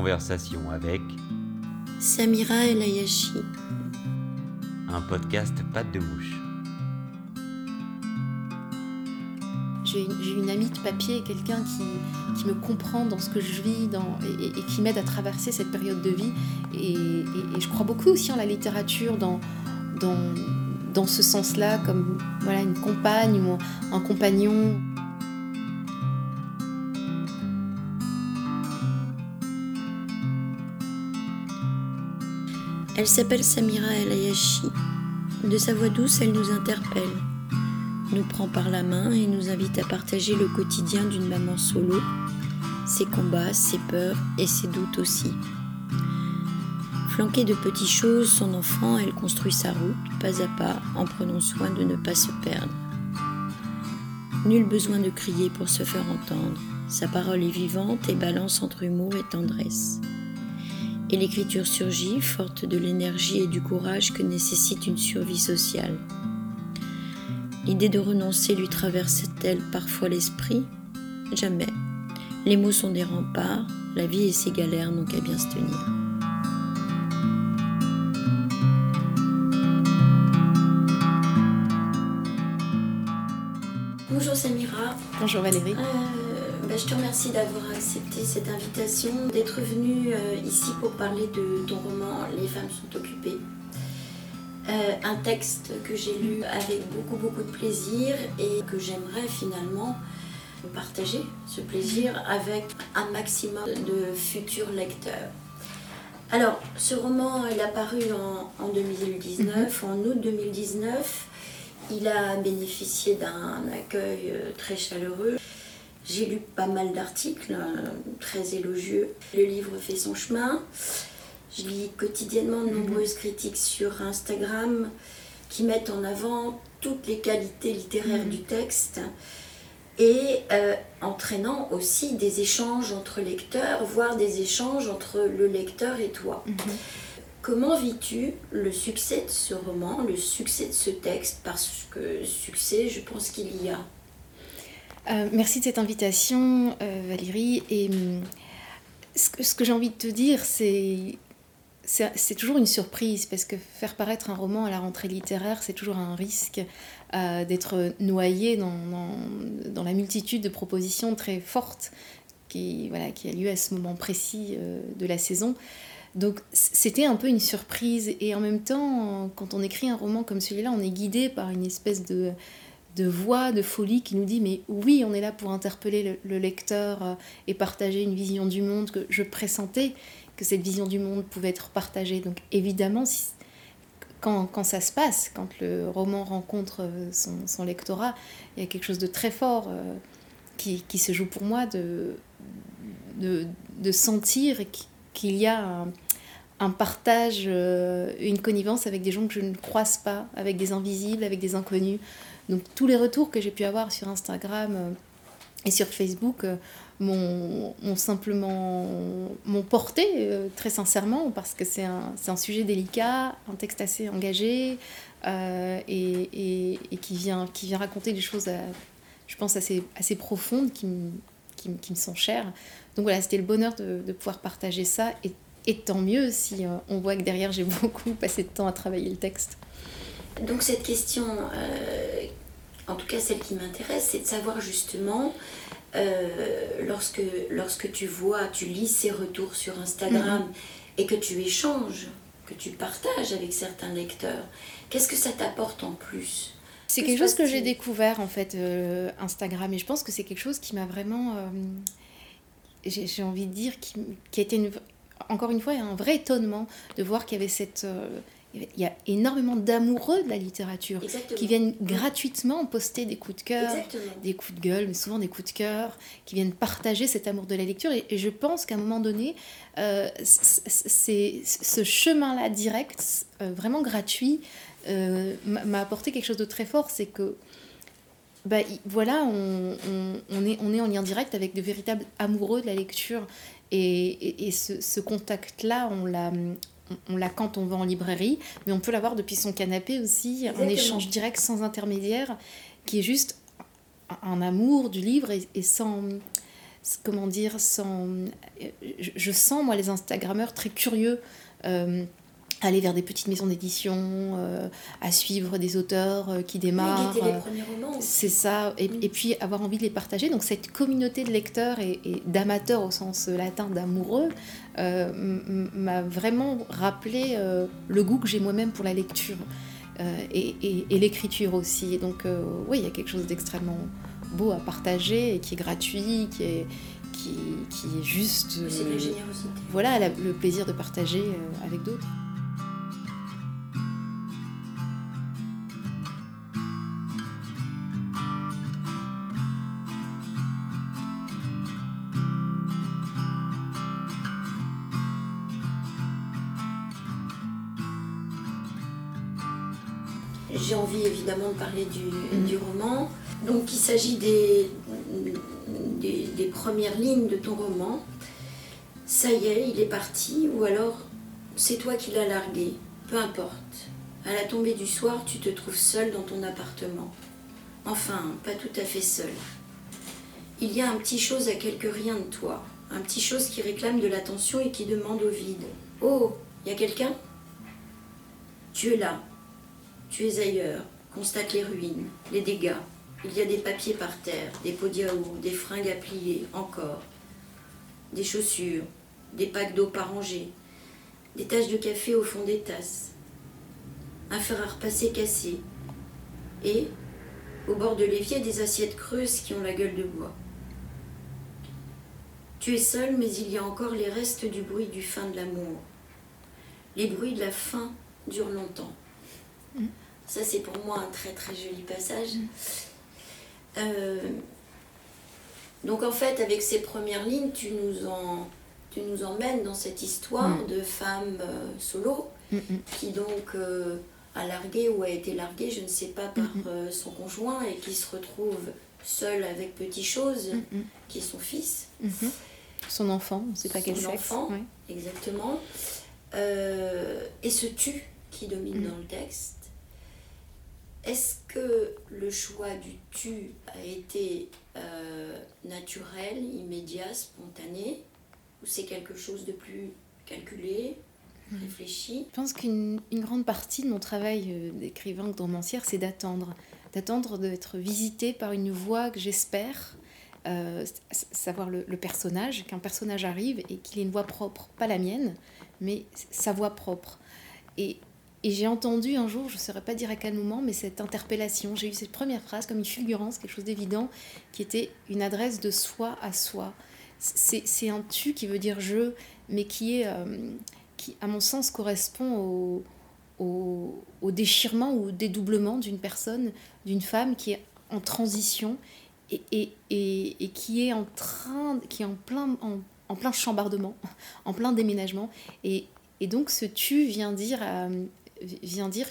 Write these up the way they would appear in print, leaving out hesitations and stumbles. conversation avec Samira El Ayachi. Un podcast patte de mouche. J'ai une amie de papier, quelqu'un qui me comprend dans ce que je vis et qui m'aide à traverser cette période de vie. Et je crois beaucoup aussi en la littérature dans ce sens-là, comme voilà, une compagne ou un compagnon. Elle s'appelle Samira El Ayachi. De sa voix douce, elle nous interpelle. Nous prend par la main et nous invite à partager le quotidien d'une maman solo, ses combats, ses peurs et ses doutes aussi. Flanquée de Petites Choses, son enfant, elle construit sa route, pas à pas, en prenant soin de ne pas se perdre. Nul besoin de crier pour se faire entendre, sa parole est vivante et balance entre humour et tendresse. Et l'écriture surgit, forte de l'énergie et du courage que nécessite une survie sociale. L'idée de renoncer lui traverse-t-elle parfois l'esprit ? Jamais. Les mots sont des remparts, la vie et ses galères n'ont qu'à bien se tenir. Bonjour Samira. Bonjour Valérie. Je te remercie d'avoir accepté cette invitation, d'être venue ici pour parler de ton roman « Les femmes sont occupées ». Un texte que j'ai lu avec beaucoup de plaisir et que j'aimerais finalement partager ce plaisir avec un maximum de futurs lecteurs. Alors, ce roman est apparu en 2019, en août 2019. Il a bénéficié d'un accueil très chaleureux. J'ai lu pas mal d'articles très élogieux. Le livre fait son chemin. Je lis quotidiennement de nombreuses critiques sur Instagram qui mettent en avant toutes les qualités littéraires du texte et entraînant aussi des échanges entre lecteurs, voire des échanges entre le lecteur et toi. Comment vis-tu le succès de ce roman, le succès de ce texte ? Parce que succès, je pense qu'il y a. Merci de cette invitation, Valérie. Et ce que j'ai envie de te dire, c'est toujours une surprise, parce que faire paraître un roman à la rentrée littéraire, c'est toujours un risque d'être noyé dans la multitude de propositions très fortes qui a lieu à ce moment précis de la saison. Donc c'était un peu une surprise, et en même temps, quand on écrit un roman comme celui-là, on est guidé par une espèce de voix, de folie qui nous dit mais oui, on est là pour interpeller le lecteur et partager une vision du monde que je pressentais, que cette vision du monde pouvait être partagée. Donc évidemment, quand ça se passe, quand le roman rencontre son lectorat, il y a quelque chose de très fort qui se joue pour moi, de sentir qu'il y a un partage, une connivence avec des gens que je ne croise pas, avec des invisibles, avec des inconnus. Donc tous les retours que j'ai pu avoir sur Instagram et sur Facebook m'ont porté très sincèrement, parce que c'est un sujet délicat, un texte assez engagé et qui vient raconter des choses, je pense, assez profondes qui me sont chères. Donc voilà, c'était le bonheur de pouvoir partager ça, et tant mieux si on voit que derrière j'ai beaucoup passé de temps à travailler le texte. Donc cette question, en tout cas celle qui m'intéresse, c'est de savoir justement, lorsque tu lis ces retours sur Instagram et que tu échanges, que tu partages avec certains lecteurs, qu'est-ce que ça t'apporte en plus ? C'est quelque chose que j'ai découvert en fait, Instagram, et je pense que c'est quelque chose qui m'a vraiment, j'ai envie de dire, qui a été encore une fois un vrai étonnement de voir qu'il y avait cette... Il y a énormément d'amoureux de la littérature. Exactement. Qui viennent gratuitement poster des coups de cœur, exactement, des coups de gueule, mais souvent des coups de cœur, qui viennent partager cet amour de la lecture. Et je pense qu'à un moment donné, ce chemin-là direct, vraiment gratuit, m'a apporté quelque chose de très fort. C'est que on est en lien direct avec de véritables amoureux de la lecture. Et ce contact-là, on l'a quand on va en librairie, mais on peut l'avoir depuis son canapé aussi, un échange direct sans intermédiaire, qui est juste un amour du livre et sans, comment dire, sans... Je sens, moi, les Instagrammeurs très curieux, aller vers des petites maisons d'édition, à suivre des auteurs qui démarrent. Oui, guetter les premiers romans. C'est ça. Et puis avoir envie de les partager. Donc cette communauté de lecteurs et d'amateurs au sens latin d'amoureux m'a vraiment rappelé le goût que j'ai moi-même pour la lecture et l'écriture aussi. Et donc oui, il y a quelque chose d'extrêmement beau à partager et qui est gratuit, qui est juste... c'est de la générosité. Voilà, le plaisir de partager avec d'autres. J'ai envie évidemment de parler du roman. Donc il s'agit des premières lignes de ton roman. Ça y est, il est parti, ou alors c'est toi qui l'as largué, peu importe. À la tombée du soir, tu te trouves seule dans ton appartement. Enfin, pas tout à fait seule. Il y a un petit chose à quelques riens de toi, un petit chose qui réclame de l'attention et qui demande au vide. Oh, il y a quelqu'un ? Tu es là. Tu es ailleurs, constate les ruines, les dégâts. Il y a des papiers par terre, des pots de yaourt, des fringues à plier, encore. Des chaussures, des packs d'eau pas rangées, des taches de café au fond des tasses. Un fer à repasser cassé. Et, au bord de l'évier, des assiettes creuses qui ont la gueule de bois. Tu es seule, mais il y a encore les restes du bruit du fin de l'amour. Les bruits de la fin durent longtemps. Ça, c'est pour moi un très très joli passage. Donc en fait, avec ces premières lignes, tu nous emmènes dans cette histoire de femme solo qui donc a largué ou a été larguée, je ne sais pas, par son conjoint, et qui se retrouve seule avec Petit Chose, qui est son fils. Son enfant, on ne sait pas quel sexe. Son enfant, ouais. Exactement. Et se tue, qui domine dans le texte. Est-ce que le choix du tu a été naturel, immédiat, spontané, ou c'est quelque chose de plus calculé, réfléchi ? Je pense qu'une grande partie de mon travail d'écrivain ou de romancière, c'est d'attendre d'être visitée par une voix que j'espère, savoir le personnage, qu'un personnage arrive et qu'il ait une voix propre, pas la mienne, mais sa voix propre. Et j'ai entendu un jour, je ne saurais pas dire à quel moment, mais cette interpellation, j'ai eu cette première phrase comme une fulgurance, quelque chose d'évident, qui était une adresse de soi à soi. C'est un tu qui veut dire je, mais qui à mon sens correspond au déchirement ou au dédoublement d'une personne, d'une femme qui est en transition et qui est en plein chambardement, en plein déménagement. Et donc ce tu vient dire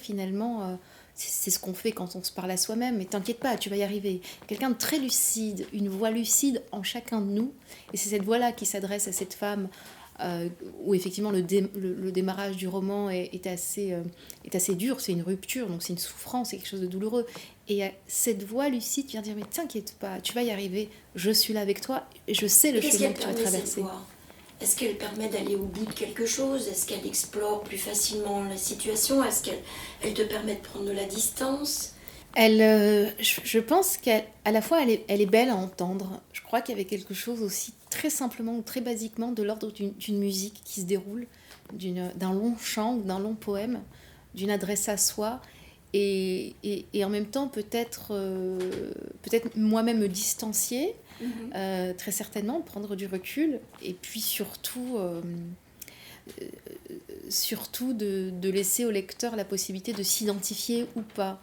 finalement, c'est ce qu'on fait quand on se parle à soi-même, mais t'inquiète pas, tu vas y arriver. Quelqu'un de très lucide, une voix lucide en chacun de nous, et c'est cette voix-là qui s'adresse à cette femme, où effectivement le démarrage du roman est assez dur, c'est une rupture, donc c'est une souffrance, c'est quelque chose de douloureux. Et cette voix lucide vient dire, mais t'inquiète pas, tu vas y arriver, je suis là avec toi, et je sais le chemin que tu vas traverser. Est-ce qu'elle permet d'aller au bout de quelque chose ? Est-ce qu'elle explore plus facilement la situation ? Est-ce qu'elle te permet de prendre de la distance ? Je pense qu'à la fois, elle est belle à entendre. Je crois qu'il y avait quelque chose aussi très simplement ou très basiquement de l'ordre d'une musique qui se déroule, d'un long chant ou d'un long poème, d'une adresse à soi. Et en même temps, peut-être moi-même me distancier, très certainement, prendre du recul, et puis surtout de laisser au lecteur la possibilité de s'identifier ou pas.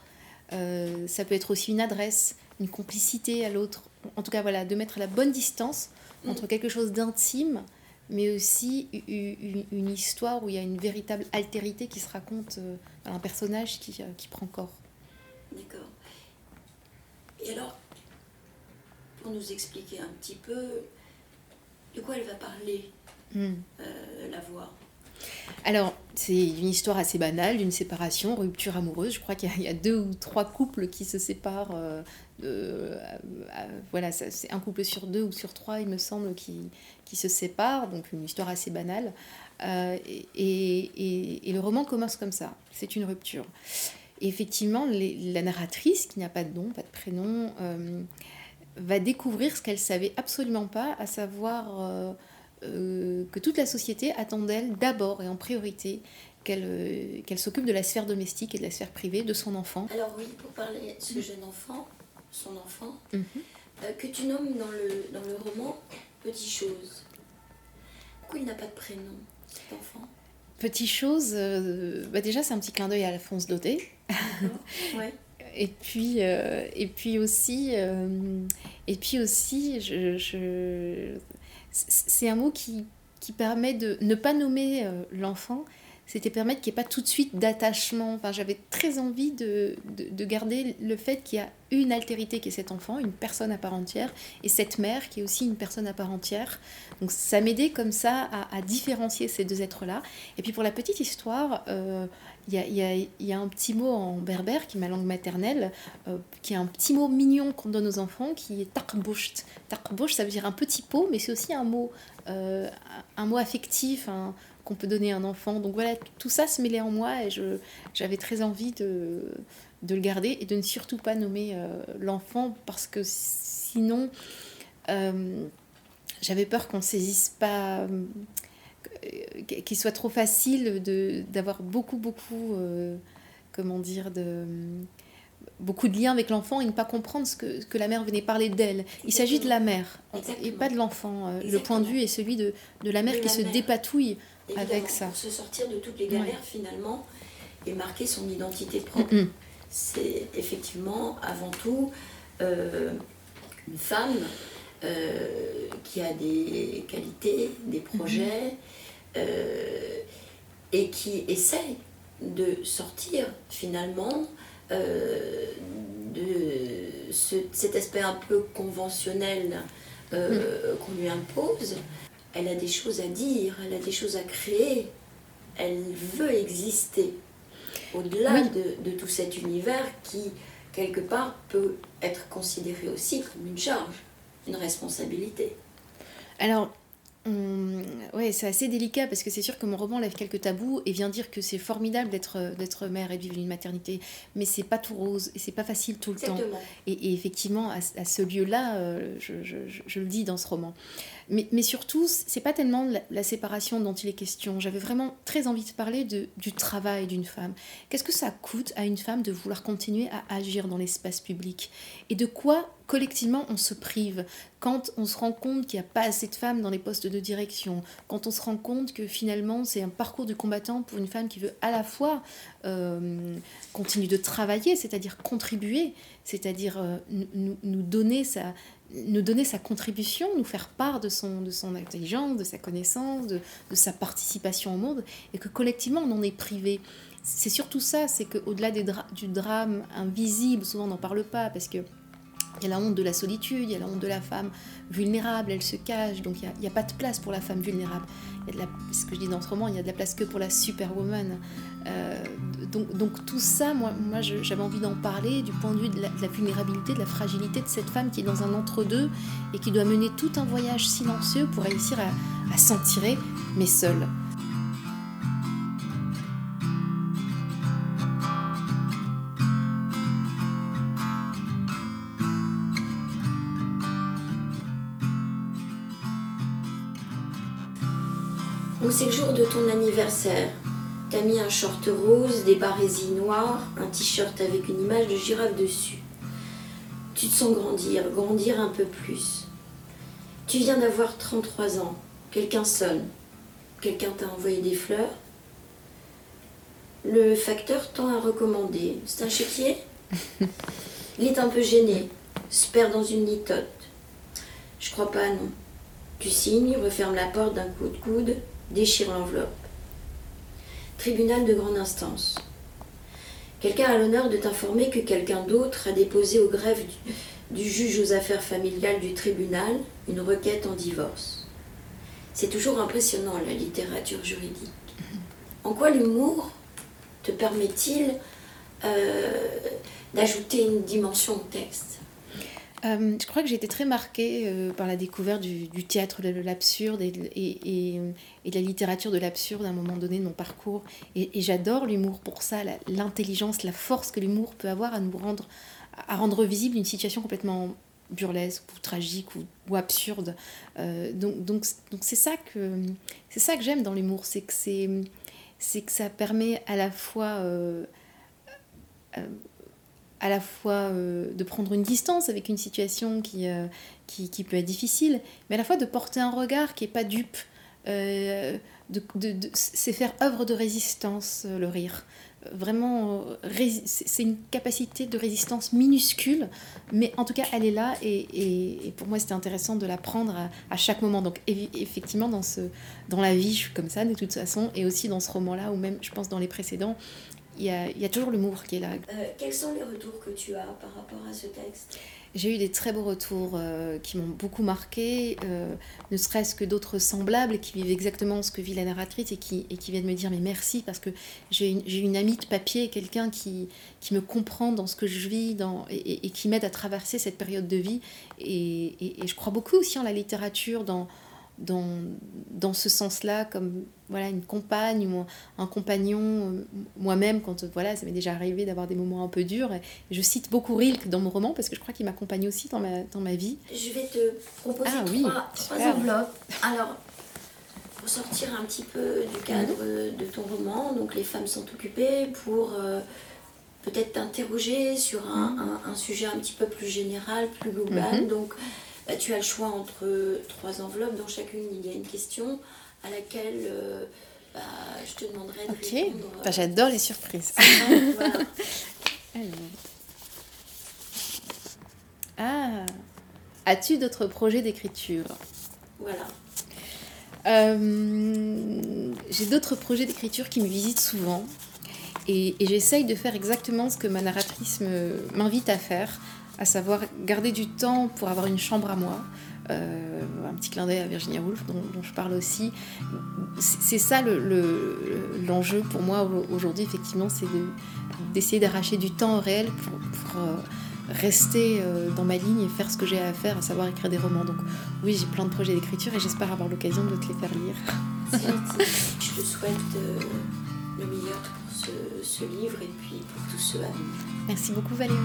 Ça peut être aussi une adresse, une complicité à l'autre. En tout cas, voilà, de mettre la bonne distance entre quelque chose d'intime, mais aussi une histoire où il y a une véritable altérité qui se raconte à un personnage qui prend corps. D'accord. Et alors, pour nous expliquer un petit peu, de quoi elle va parler, la voix ? Alors, c'est une histoire assez banale, d'une séparation, rupture amoureuse. Je crois qu'il y a 2 ou 3 couples qui se séparent voilà, c'est un couple sur deux ou sur trois, il me semble, qui se séparent, donc une histoire assez banale. Et le roman commence comme ça, c'est une rupture. Et effectivement, la narratrice, qui n'a pas de nom, pas de prénom, va découvrir ce qu'elle ne savait absolument pas, à savoir que toute la société attend d'elle d'abord et en priorité qu'elle s'occupe de la sphère domestique et de la sphère privée de son enfant. Alors oui, pour parler de ce jeune enfant, son enfant, que tu nommes dans le roman Petit Chose. Pourquoi il n'a pas de prénom, cet enfant ? Petit Chose, déjà c'est un petit clin d'œil à Alphonse Daudet. D'accord, ouais. Et puis aussi, c'est un mot qui permet de ne pas nommer l'enfant, c'était permettre qu'il n'y ait pas tout de suite d'attachement. Enfin, j'avais très envie de garder le fait qu'il y a une altérité qui est cet enfant, une personne à part entière, et cette mère qui est aussi une personne à part entière. Donc ça m'aidait comme ça à différencier ces deux êtres-là. Et puis pour la petite histoire, il y a un petit mot en berbère, qui est ma langue maternelle, qui est un petit mot mignon qu'on donne aux enfants, qui est taqbouche. Taqbouche, ça veut dire un petit pot, mais c'est aussi un mot affectif, qu'on peut donner à un enfant. Donc voilà, tout ça se mêlait en moi et j'avais très envie de le garder et de ne surtout pas nommer l'enfant, parce que sinon j'avais peur qu'on ne saisisse pas, qu'il soit trop facile d'avoir beaucoup beaucoup de liens avec l'enfant et ne pas comprendre ce que la mère venait parler d'elle. Il s'agit de la mère, exactement, et pas de l'enfant. Exactement. Le point de vue est celui de la mère qui se dépatouille. Évidemment, avec ça. Pour se sortir de toutes les galères, finalement, et marquer son identité propre. Mm-hmm. C'est effectivement, avant tout, une femme qui a des qualités, des projets, et qui essaie de sortir, finalement, de cet aspect un peu conventionnel qu'on lui impose. Elle a des choses à dire, elle a des choses à créer, elle veut exister au-delà de tout cet univers qui, quelque part, peut être considéré aussi comme une charge, une responsabilité. Alors, ouais, c'est assez délicat, parce que c'est sûr que mon roman lève quelques tabous et vient dire que c'est formidable d'être mère et de vivre une maternité, mais c'est pas tout rose et c'est pas facile tout le temps. Et effectivement, à ce lieu-là, je le dis dans ce roman. Mais surtout, c'est pas tellement la séparation dont il est question. J'avais vraiment très envie de parler du travail d'une femme. Qu'est-ce que ça coûte à une femme de vouloir continuer à agir dans l'espace public ? Et de quoi, collectivement, on se prive quand on se rend compte qu'il n'y a pas assez de femmes dans les postes de direction, quand on se rend compte que finalement, c'est un parcours du combattant pour une femme qui veut à la fois continuer de travailler, c'est-à-dire contribuer, c'est-à-dire nous donner sa contribution, nous faire part de son intelligence, de sa connaissance, de sa participation au monde, et que collectivement on en est privé. C'est surtout ça, c'est qu'au-delà du drame invisible, souvent on n'en parle pas, parce qu'il y a la honte de la solitude, il y a la honte de la femme vulnérable, elle se cache, donc il n'y a pas de place pour la femme vulnérable. Ce que je dis dans ce roman, il n'y a de la place que pour la superwoman. Donc tout ça, moi j'avais envie d'en parler du point de vue de la vulnérabilité, de la fragilité de cette femme qui est dans un entre-deux et qui doit mener tout un voyage silencieux pour réussir à s'en tirer, mais seule. Au séjour de ton anniversaire, t'as mis un short rose, des barésies noires, un t-shirt avec une image de girafe dessus. Tu te sens grandir un peu plus. Tu viens d'avoir 33 ans, quelqu'un sonne, quelqu'un t'a envoyé des fleurs. Le facteur tend à recommander. C'est un chéquier ? Il est un peu gêné, se perd dans une litote. Je crois pas, non. Tu signes, referme la porte d'un coup de coude, déchire l'enveloppe. Tribunal de grande instance. Quelqu'un a l'honneur de t'informer que quelqu'un d'autre a déposé au greffe du juge aux affaires familiales du tribunal une requête en divorce. C'est toujours impressionnant, la littérature juridique. En quoi l'humour te permet-il d'ajouter une dimension au texte ? Je crois que j'ai été très marquée par la découverte du théâtre de l'absurde et de la littérature de l'absurde à un moment donné de mon parcours. Et j'adore l'humour pour ça, l'intelligence, la force que l'humour peut avoir à nous rendre, à rendre visible une situation complètement burlesque ou tragique ou absurde. Donc c'est ça que j'aime dans l'humour, c'est que ça permet à la fois de prendre une distance avec une situation qui peut être difficile, mais à la fois de porter un regard qui n'est pas dupe. C'est faire œuvre de résistance, le rire. Vraiment, c'est une capacité de résistance minuscule, mais en tout cas, elle est là, et pour moi, c'était intéressant de la prendre à chaque moment. Donc, effectivement, dans la vie, je suis comme ça, de toute façon, et aussi dans ce roman-là, ou même, je pense, dans les précédents, il y a toujours l'humour qui est là. Quels sont les retours que tu as par rapport à ce texte ? J'ai eu des très beaux retours qui m'ont beaucoup marquée, ne serait-ce que d'autres semblables qui vivent exactement ce que vit la narratrice et qui viennent me dire mais merci parce que j'ai une amie de papier, quelqu'un qui me comprend dans ce que je vis et qui m'aide à traverser cette période de vie. Et je crois beaucoup aussi en la littérature dans ce sens-là, comme voilà, une compagne ou un compagnon. Moi-même, quand voilà, ça m'est déjà arrivé d'avoir des moments un peu durs, et je cite beaucoup Rilke dans mon roman parce que je crois qu'il m'accompagne aussi dans ma vie. Je vais te proposer trois enveloppes. Alors, pour sortir un petit peu du cadre de ton roman, donc Les femmes sont occupées, pour peut-être t'interroger sur un sujet un petit peu plus général, plus global. Donc tu as le choix entre trois enveloppes. Dans chacune, il y a une question à laquelle je te demanderai de répondre. Ok, j'adore les surprises. Voilà. Alors. As-tu d'autres projets d'écriture ? Voilà. J'ai d'autres projets d'écriture qui me visitent souvent. Et j'essaye de faire exactement ce que ma narratrice m'invite à faire, à savoir garder du temps pour avoir une chambre à moi. Un petit clin d'œil à Virginia Woolf dont je parle aussi. C'est ça l'enjeu pour moi aujourd'hui, effectivement, c'est d'essayer d'arracher du temps au réel pour rester dans ma ligne et faire ce que j'ai à faire, à savoir écrire des romans. Donc oui, j'ai plein de projets d'écriture et j'espère avoir l'occasion de te les faire lire. C'est gentil. Je te souhaite le meilleur pour ce livre et puis pour tout ce à venir. Merci beaucoup Valérie.